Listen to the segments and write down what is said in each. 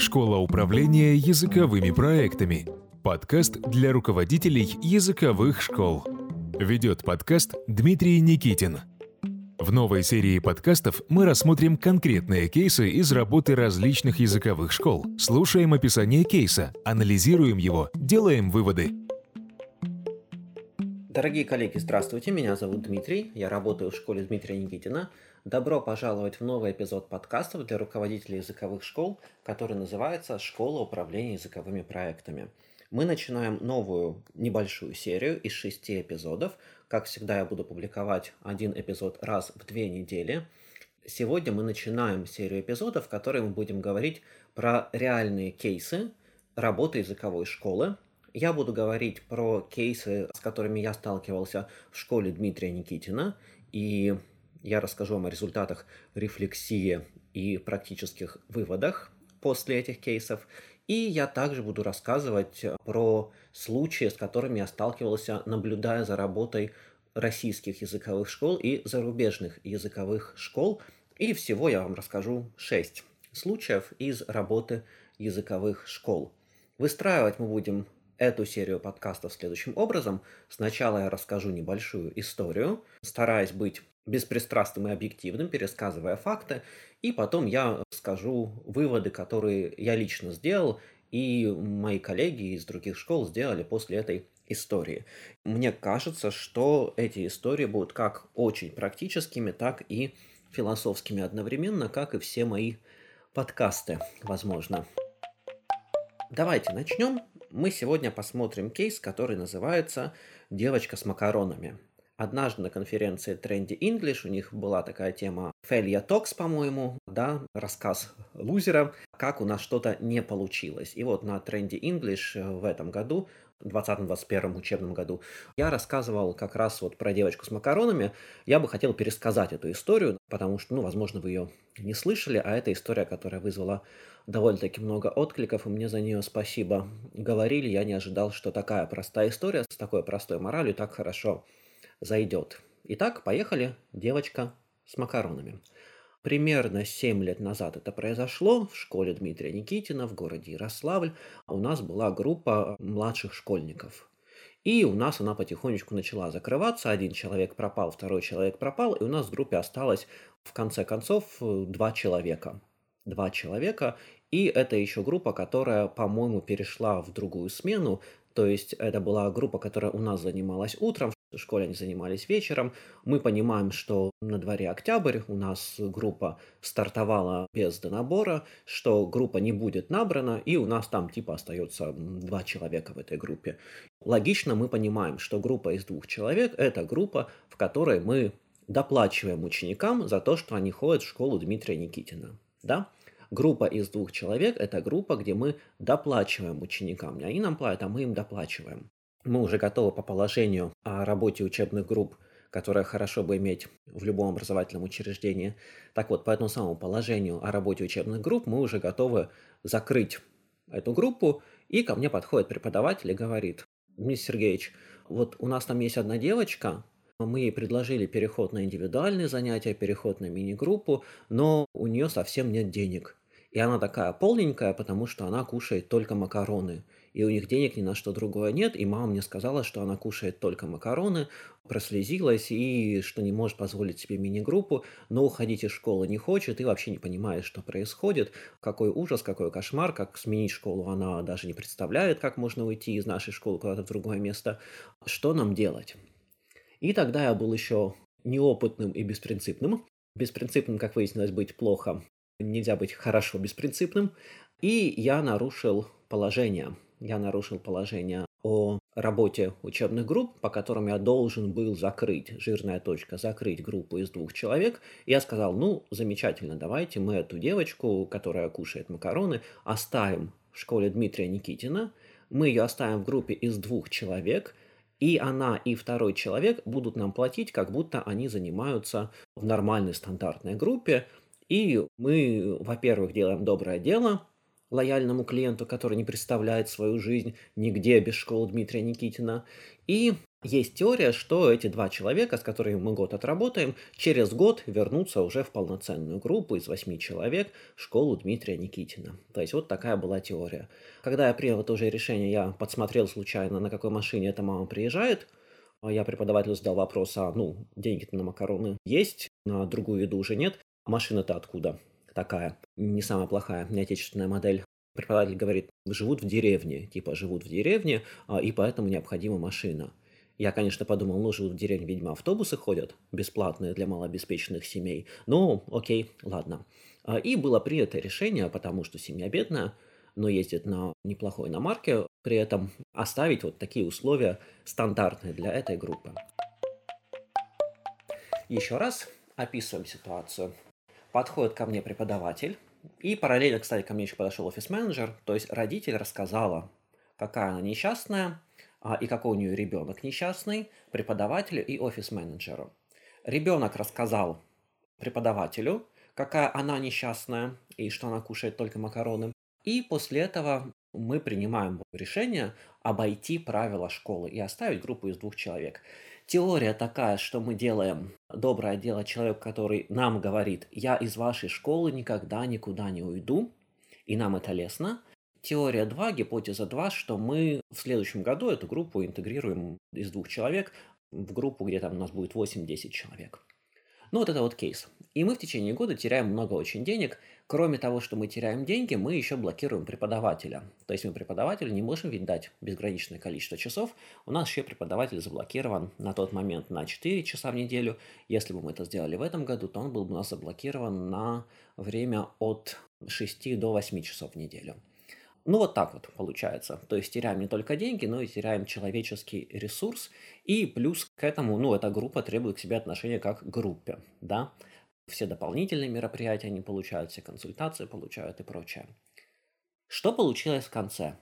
Школа управления языковыми проектами. Подкаст для руководителей языковых школ. Ведет подкаст Дмитрий Никитин. В новой серии подкастов мы рассмотрим конкретные кейсы из работы различных языковых школ, слушаем описание кейса, анализируем его, делаем выводы. Дорогие коллеги, здравствуйте, меня зовут Дмитрий, я работаю в школе Дмитрия Никитина. Добро пожаловать в новый эпизод подкастов для руководителей языковых школ, который называется «Школа управления языковыми проектами». Мы начинаем новую небольшую серию из 6 эпизодов. Как всегда, я буду публиковать один эпизод раз в 2 недели. Сегодня мы начинаем серию эпизодов, в которой мы будем говорить про реальные кейсы работы языковой школы. Я буду говорить про кейсы, с которыми я сталкивался в школе Дмитрия Никитина, и я расскажу вам о результатах рефлексии и практических выводах после этих кейсов. И я также буду рассказывать про случаи, с которыми я сталкивался, наблюдая за работой российских языковых школ и зарубежных языковых школ. И всего я вам расскажу 6 случаев из работы языковых школ. Выстраивать мы будем эту серию подкастов следующим образом. Сначала я расскажу небольшую историю, стараясь быть беспристрастным и объективным, пересказывая факты, и потом я скажу выводы, которые я лично сделал, и мои коллеги из других школ сделали после этой истории. Мне кажется, что эти истории будут как очень практическими, так и философскими одновременно, как и все мои подкасты, возможно. Давайте начнем. Мы сегодня посмотрим кейс, который называется «Девочка с макаронами». Однажды на конференции Trendy English у них была такая тема «Failure Talks», по-моему, да, рассказ лузера, как у нас что-то не получилось. И вот на Trendy English в этом году, 2020-2021 учебном году, я рассказывал как раз вот про девочку с макаронами. Я бы хотел пересказать эту историю, потому что, возможно, вы ее не слышали, а это история, которая вызвала довольно-таки много откликов, и мне за нее спасибо говорили. Я не ожидал, что такая простая история с такой простой моралью так хорошо зайдет. Итак, поехали. Девочка с макаронами. Примерно 7 лет назад это произошло в школе Дмитрия Никитина в городе Ярославль. У нас была группа младших школьников. И у нас она потихонечку начала закрываться. Один человек пропал, второй человек пропал. И у нас в группе осталось, в конце концов, 2 человека. 2 человека. И это еще группа, которая, по-моему, перешла в другую смену. То есть это была группа, которая у нас занималась утром. В школе они занимались вечером. Мы понимаем, что на дворе октябрь, у нас группа стартовала без донабора, что группа не будет набрана, и у нас там типа остается 2 человека в этой группе. Логично, мы понимаем, что группа из 2 человек – это группа, в которой мы доплачиваем ученикам за то, что они ходят в школу Дмитрия Никитина, да? Группа из 2 человек – это группа, где мы доплачиваем ученикам. Не они нам платят, а мы им доплачиваем. Мы уже готовы по положению о работе учебных групп, которое хорошо бы иметь в любом образовательном учреждении. Так вот, по этому самому положению о работе учебных групп мы уже готовы закрыть эту группу. И ко мне подходит преподаватель и говорит: «Денис Сергеевич, вот у нас там есть одна девочка, мы ей предложили переход на индивидуальные занятия, переход на мини-группу, но у нее совсем нет денег. И она такая полненькая, потому что она кушает только макароны. И у них денег ни на что другое нет, и мама мне сказала, что она кушает только макароны, прослезилась и что не может позволить себе мини-группу, но уходить из школы не хочет и вообще не понимает, что происходит. Какой ужас, какой кошмар, как сменить школу она даже не представляет, как можно уйти из нашей школы куда-то в другое место. Что нам делать?» И тогда я был еще неопытным и беспринципным. Беспринципным, как выяснилось, быть плохо. Нельзя быть хорошо беспринципным. И я нарушил положение. Я нарушил положение о работе учебных групп, по которым я должен был закрыть, жирная точка, закрыть группу из 2 человек. Я сказал: замечательно, давайте мы эту девочку, которая кушает макароны, оставим в школе Дмитрия Никитина. Мы ее оставим в группе из 2 человек, и она и второй человек будут нам платить, как будто они занимаются в нормальной стандартной группе. И мы, во-первых, делаем доброе дело лояльному клиенту, который не представляет свою жизнь нигде без школы Дмитрия Никитина. И Есть теория, что эти два человека, с которыми мы год отработаем, через год вернутся уже в полноценную группу из 8 человек в школу Дмитрия Никитина. То есть вот такая была теория. Когда я принял это уже решение, я подсмотрел случайно, на какой машине эта мама приезжает. Я преподавателю задал вопрос, деньги-то на макароны есть, на другую еду уже нет. Машина-то откуда? Такая, не самая плохая, не отечественная модель. Преподаватель говорит, живут в деревне, и поэтому необходима машина. Я, конечно, подумал, живут в деревне, видимо, автобусы ходят, бесплатные для малообеспеченных семей. Ну, окей, ладно. И было принято решение, потому что семья бедная, но ездит на неплохой иномарке, при этом оставить вот такие условия стандартные для этой группы. Еще раз описываем ситуацию. Подходит ко мне преподаватель, и параллельно, кстати, ко мне еще подошел офис-менеджер, то есть родитель рассказала, какая она несчастная, и какой у нее ребенок несчастный, преподавателю и офис-менеджеру. Ребенок рассказал преподавателю, какая она несчастная и что она кушает только макароны. И после этого мы принимаем решение обойти правила школы и оставить группу из 2 человек. Теория такая, что мы делаем доброе дело человеку, который нам говорит, я из вашей школы никогда никуда не уйду, и нам это лестно. Теория 2, гипотеза 2, что мы в следующем году эту группу интегрируем из 2 человек в группу, где там у нас будет 8-10 человек. Ну, вот это вот кейс. И мы в течение года теряем много очень денег. Кроме того, что мы теряем деньги, мы еще блокируем преподавателя. То есть мы преподавателю не можем ведь дать безграничное количество часов. У нас еще преподаватель заблокирован на тот момент на 4 часа в неделю. Если бы мы это сделали в этом году, то он был бы у нас заблокирован на время от 6 до 8 часов в неделю. Ну, вот так вот получается. То есть теряем не только деньги, но и теряем человеческий ресурс. И плюс к этому, эта группа требует к себе отношения как к группе, да. Все дополнительные мероприятия они получают, все консультации получают и прочее. Что получилось в конце?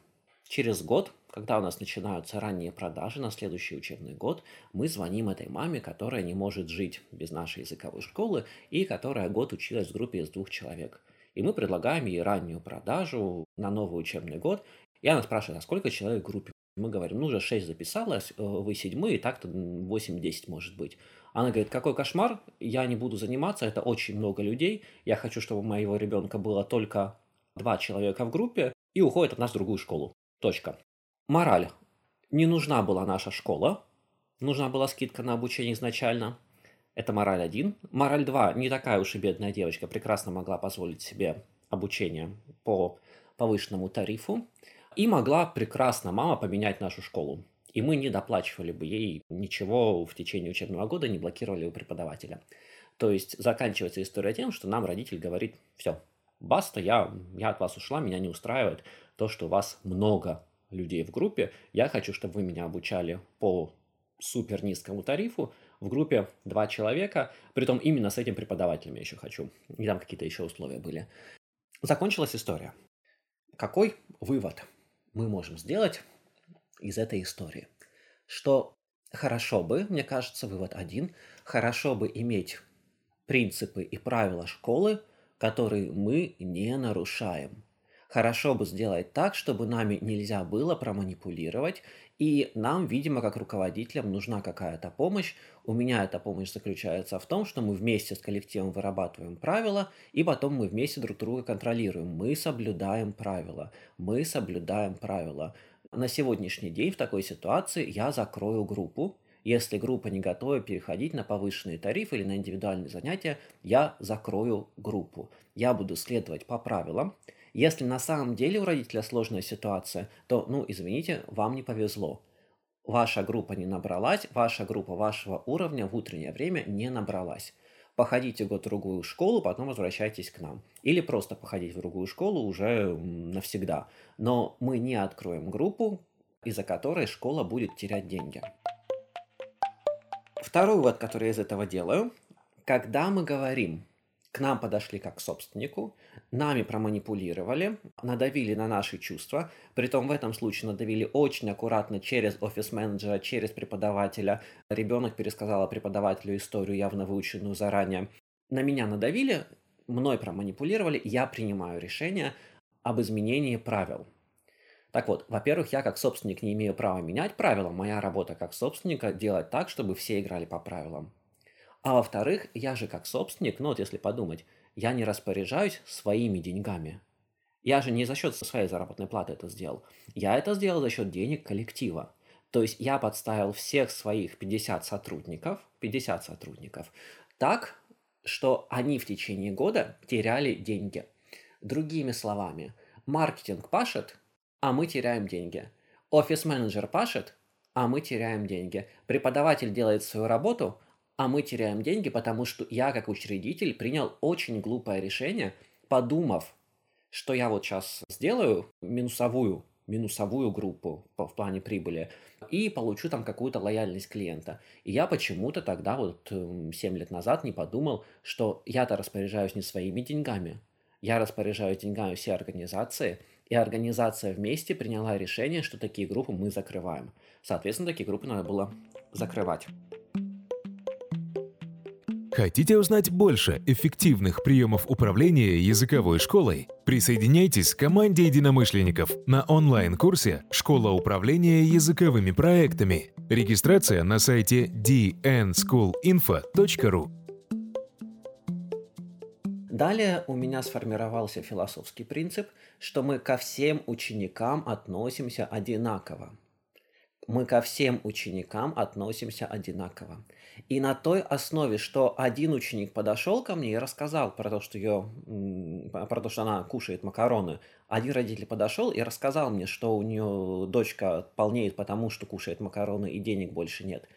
Через год, когда у нас начинаются ранние продажи на следующий учебный год, мы звоним этой маме, которая не может жить без нашей языковой школы и которая год училась в группе из 2 человек. И мы предлагаем ей раннюю продажу на новый учебный год. И она спрашивает, а сколько человек в группе? Мы говорим, уже 6 записалось, вы 7, и так-то 8-10 может быть. Она говорит, какой кошмар, я не буду заниматься, это очень много людей. Я хочу, чтобы у моего ребенка было только 2 человека в группе и уходит от нас в другую школу. Точка. Мораль. Не нужна была наша школа, нужна была скидка на обучение изначально. Это мораль 1. Мораль 2. Не такая уж и бедная девочка прекрасно могла позволить себе обучение по повышенному тарифу. И могла прекрасно мама поменять нашу школу. И мы не доплачивали бы ей ничего в течение учебного года, не блокировали у преподавателя. То есть заканчивается история тем, что нам родитель говорит, все, баста, я от вас ушла, меня не устраивает то, что у вас много людей в группе. Я хочу, чтобы вы меня обучали по супер низкому тарифу, в группе 2 человека, притом именно с этим преподавателем я еще хочу. И там какие-то еще условия были. Закончилась история. Какой вывод мы можем сделать из этой истории? Что хорошо бы, мне кажется, вывод 1, хорошо бы иметь принципы и правила школы, которые мы не нарушаем. Хорошо бы сделать так, чтобы нами нельзя было проманипулировать, и нам, видимо, как руководителям нужна какая-то помощь. У меня эта помощь заключается в том, что мы вместе с коллективом вырабатываем правила, и потом мы вместе друг друга контролируем. Мы соблюдаем правила. На сегодняшний день в такой ситуации я закрою группу. Если группа не готова переходить на повышенные тарифы или на индивидуальные занятия, я закрою группу. Я буду следовать по правилам. Если на самом деле у родителя сложная ситуация, то, извините, вам не повезло. Ваша группа не набралась, ваша группа вашего уровня в утреннее время не набралась. Походите год в другую школу, потом возвращайтесь к нам. Или просто походите в другую школу уже навсегда. Но мы не откроем группу, из-за которой школа будет терять деньги. Второй вывод, который я из этого делаю, когда мы говорим, к нам подошли как к собственнику, нами проманипулировали, надавили на наши чувства, притом в этом случае надавили очень аккуратно через офис-менеджера, через преподавателя. Ребенок пересказал преподавателю историю, явно выученную заранее. На меня надавили, мной проманипулировали, я принимаю решение об изменении правил. Так вот, во-первых, я как собственник не имею права менять правила. Моя работа как собственника делать так, чтобы все играли по правилам. А во-вторых, я же как собственник, ну вот если подумать, я не распоряжаюсь своими деньгами. Я же не за счет своей заработной платы это сделал. Я это сделал за счет денег коллектива. То есть я подставил всех своих 50 сотрудников так, что они в течение года теряли деньги. Другими словами, маркетинг пашет, а мы теряем деньги. Офис-менеджер пашет, а мы теряем деньги. Преподаватель делает свою работу, а мы теряем деньги, потому что я, как учредитель, принял очень глупое решение, подумав, что я вот сейчас сделаю минусовую группу в плане прибыли и получу там какую-то лояльность клиента. И я почему-то тогда, 7 лет назад, не подумал, что я-то распоряжаюсь не своими деньгами. Я распоряжаюсь деньгами всей организации, и организация вместе приняла решение, что такие группы мы закрываем. Соответственно, такие группы надо было закрывать. Хотите узнать больше эффективных приемов управления языковой школой? Присоединяйтесь к команде единомышленников на онлайн-курсе «Школа управления языковыми проектами». Регистрация на сайте dnschoolinfo.ru. Далее у меня сформировался философский принцип, что мы ко всем ученикам относимся одинаково. И на той основе, что один ученик подошел ко мне и рассказал про то, что она кушает макароны. Один родитель подошел и рассказал мне, что у нее дочка полнеет потому, что кушает макароны и денег больше нет.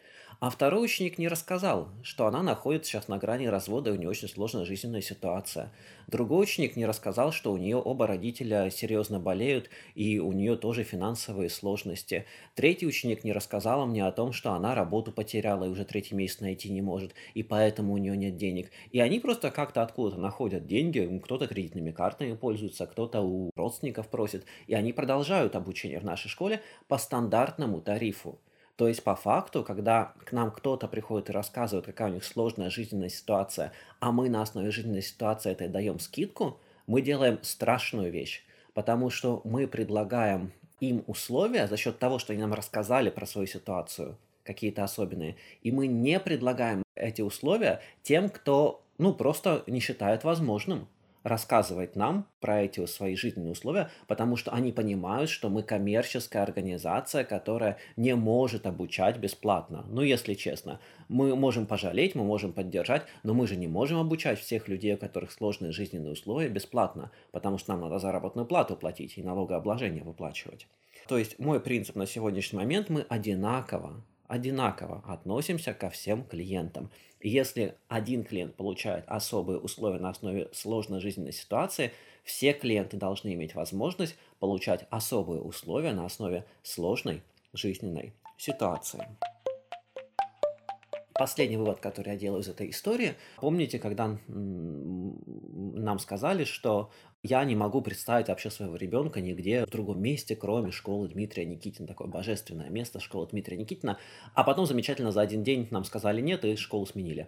А второй ученик не рассказал, что она находится сейчас на грани развода, и у нее очень сложная жизненная ситуация. Другой ученик не рассказал, что у нее оба родителя серьезно болеют, и у нее тоже финансовые сложности. Третий ученик не рассказал мне о том, что она работу потеряла и уже третий месяц найти не может, и поэтому у нее нет денег. И они просто как-то откуда-то находят деньги, кто-то кредитными картами пользуется, кто-то у родственников просит, и они продолжают обучение в нашей школе по стандартному тарифу. То есть, по факту, когда к нам кто-то приходит и рассказывает, какая у них сложная жизненная ситуация, а мы на основе жизненной ситуации этой даем скидку, мы делаем страшную вещь, потому что мы предлагаем им условия за счет того, что они нам рассказали про свою ситуацию, какие-то особенные, и мы не предлагаем эти условия тем, кто, просто не считает возможным рассказывать нам про эти свои жизненные условия, потому что они понимают, что мы коммерческая организация, которая не может обучать бесплатно. Если честно, мы можем пожалеть, мы можем поддержать, но мы же не можем обучать всех людей, у которых сложные жизненные условия, бесплатно, потому что нам надо заработную плату платить и налогообложение выплачивать. То есть мой принцип на сегодняшний момент: мы одинаково относимся ко всем клиентам. Если один клиент получает особые условия на основе сложной жизненной ситуации, все клиенты должны иметь возможность получать особые условия на основе сложной жизненной ситуации. Последний вывод, который я делаю из этой истории. Помните, когда нам сказали, что я не могу представить вообще своего ребенка нигде в другом месте, кроме школы Дмитрия Никитина. Такое божественное место, школа Дмитрия Никитина. А потом замечательно за один день нам сказали нет, и школу сменили.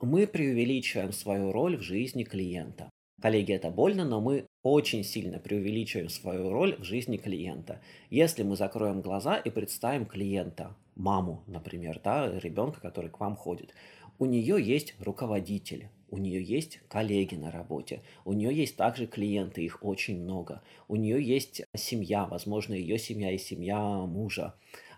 Мы преувеличиваем свою роль в жизни клиента. Коллеги, это больно, но мы очень сильно преувеличиваем свою роль в жизни клиента. Если мы закроем глаза и представим клиента, маму, например, ребенка, который к вам ходит. У нее есть руководитель, у нее есть коллеги на работе, у нее есть также клиенты, их очень много, у нее есть семья, возможно, ее семья и семья мужа,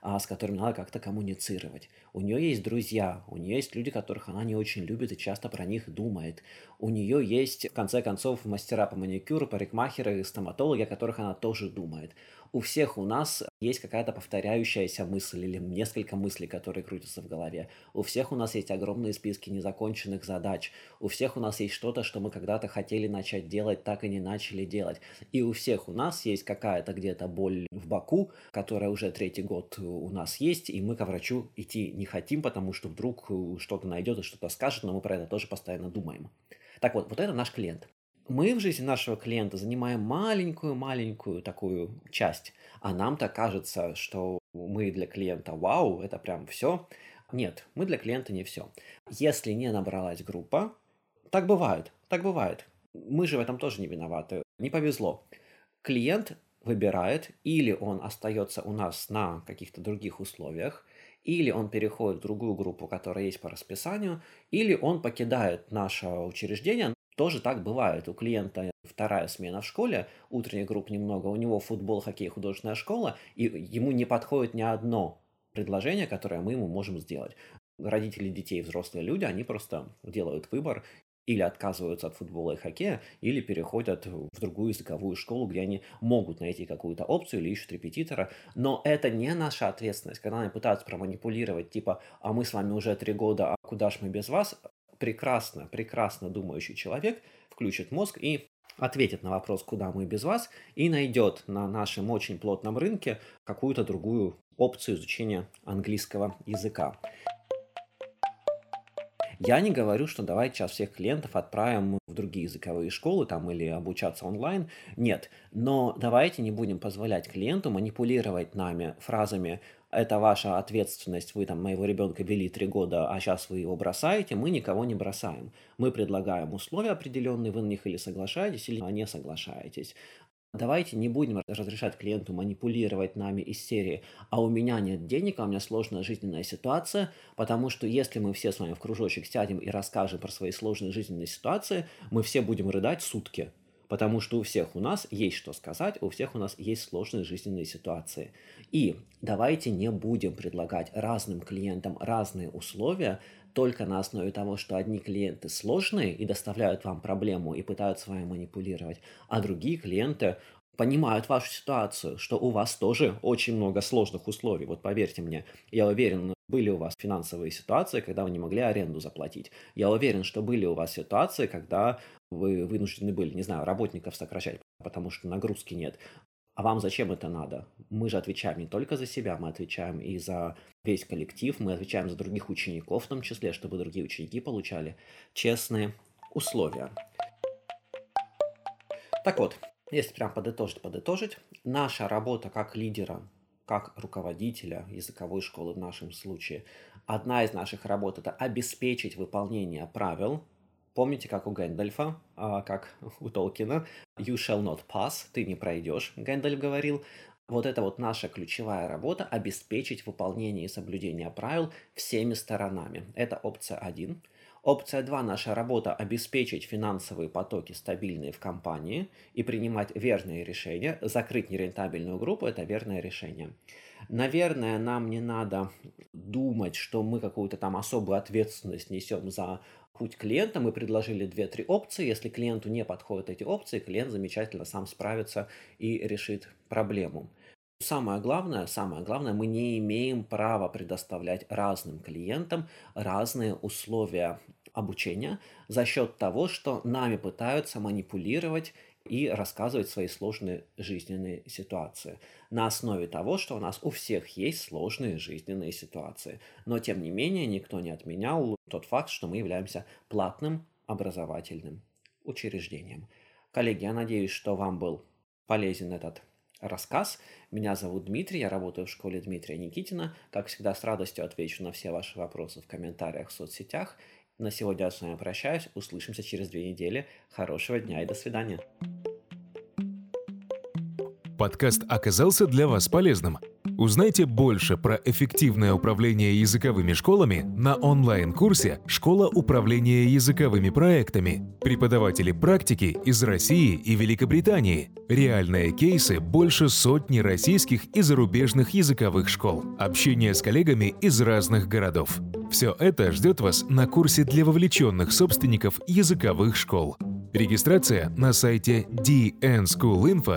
с которым надо как-то коммуницировать. У нее есть друзья, у нее есть люди, которых она не очень любит и часто про них думает. У нее есть, в конце концов, мастера по маникюру, парикмахеры, стоматологи, о которых она тоже думает. У всех у нас есть какая-то повторяющаяся мысль или несколько мыслей, которые крутятся в голове. У всех у нас есть огромные списки незаконченных задач. У всех у нас есть что-то, что мы когда-то хотели начать делать, так и не начали делать. И у всех у нас есть какая-то где-то боль в боку, которая уже третий год у нас есть, и мы ко врачу идти не хотим, потому что вдруг что-то найдет и что-то скажет, но мы про это тоже постоянно думаем. Так вот это наш клиент. Мы в жизни нашего клиента занимаем маленькую-маленькую такую часть, а нам-то кажется, что мы для клиента вау, это прям все. Нет, мы для клиента не все. Если не набралась группа, так бывает. Мы же в этом тоже не виноваты, не повезло. Клиент выбирает, или он остается у нас на каких-то других условиях, или он переходит в другую группу, которая есть по расписанию, или он покидает наше учреждение. Тоже так бывает. У клиента вторая смена в школе, утренних групп немного, у него футбол, хоккей, художественная школа, и ему не подходит ни одно предложение, которое мы ему можем сделать. Родители детей, взрослые люди, они просто делают выбор, или отказываются от футбола и хоккея, или переходят в другую языковую школу, где они могут найти какую-то опцию или ищут репетитора. Но это не наша ответственность. Когда они пытаются проманипулировать, типа, а мы с вами уже 3 года, а куда ж мы без вас? Прекрасно, прекрасно думающий человек включит мозг и ответит на вопрос, куда мы без вас, и найдет на нашем очень плотном рынке какую-то другую опцию изучения английского языка. Я не говорю, что давайте сейчас всех клиентов отправим в другие языковые школы там, или обучаться онлайн. Нет, но давайте не будем позволять клиенту манипулировать нами фразами «это ваша ответственность, вы там моего ребенка вели 3 года, а сейчас вы его бросаете». Мы никого не бросаем. Мы предлагаем условия определенные, вы на них или соглашаетесь, или не соглашаетесь. Давайте не будем разрешать клиенту манипулировать нами из серии «А у меня нет денег, а у меня сложная жизненная ситуация», потому что если мы все с вами в кружочек сядем и расскажем про свои сложные жизненные ситуации, мы все будем рыдать сутки, потому что у всех у нас есть что сказать, у всех у нас есть сложные жизненные ситуации. И давайте не будем предлагать разным клиентам разные условия, только на основе того, что одни клиенты сложные и доставляют вам проблему и пытаются вами манипулировать, а другие клиенты понимают вашу ситуацию, что у вас тоже очень много сложных условий. Вот поверьте мне, я уверен, были у вас финансовые ситуации, когда вы не могли аренду заплатить. Я уверен, что были у вас ситуации, когда вы вынуждены были, не знаю, работников сокращать, потому что нагрузки нет. А вам зачем это надо? Мы же отвечаем не только за себя, мы отвечаем и за весь коллектив, мы отвечаем за других учеников в том числе, чтобы другие ученики получали честные условия. Так вот, если прям подытожить, наша работа как лидера, как руководителя языковой школы в нашем случае, одна из наших работ – это обеспечить выполнение правил. Помните, как у Гэндальфа, как у Толкина, «You shall not pass», «ты не пройдешь», Гэндальф говорил. Вот это вот наша ключевая работа – обеспечить выполнение и соблюдение правил всеми сторонами. Это опция 1. Опция 2 – наша работа – обеспечить финансовые потоки стабильные в компании и принимать верные решения. Закрыть нерентабельную группу – это верное решение. Наверное, нам не надо думать, что мы какую-то там особую ответственность несем за путь клиента. Мы предложили 2-3 опции. Если клиенту не подходят эти опции, клиент замечательно сам справится и решит проблему. Самое главное, мы не имеем права предоставлять разным клиентам разные условия обучения за счет того, что нами пытаются манипулировать и рассказывать свои сложные жизненные ситуации. На основе того, что у нас у всех есть сложные жизненные ситуации. Но, тем не менее, никто не отменял тот факт, что мы являемся платным образовательным учреждением. Коллеги, я надеюсь, что вам был полезен этот рассказ. Меня зовут Дмитрий, я работаю в школе Дмитрия Никитина. Как всегда, с радостью отвечу на все ваши вопросы в комментариях в соцсетях. На сегодня я с вами прощаюсь. Услышимся через 2 недели. Хорошего дня и до свидания. Подкаст оказался для вас полезным. Узнайте больше про эффективное управление языковыми школами на онлайн-курсе «Школа управления языковыми проектами». Преподаватели практики из России и Великобритании. Реальные кейсы больше сотни российских и зарубежных языковых школ. Общение с коллегами из разных городов. Все это ждет вас на курсе для вовлеченных собственников языковых школ. Регистрация на сайте dnschoolinfo.ru.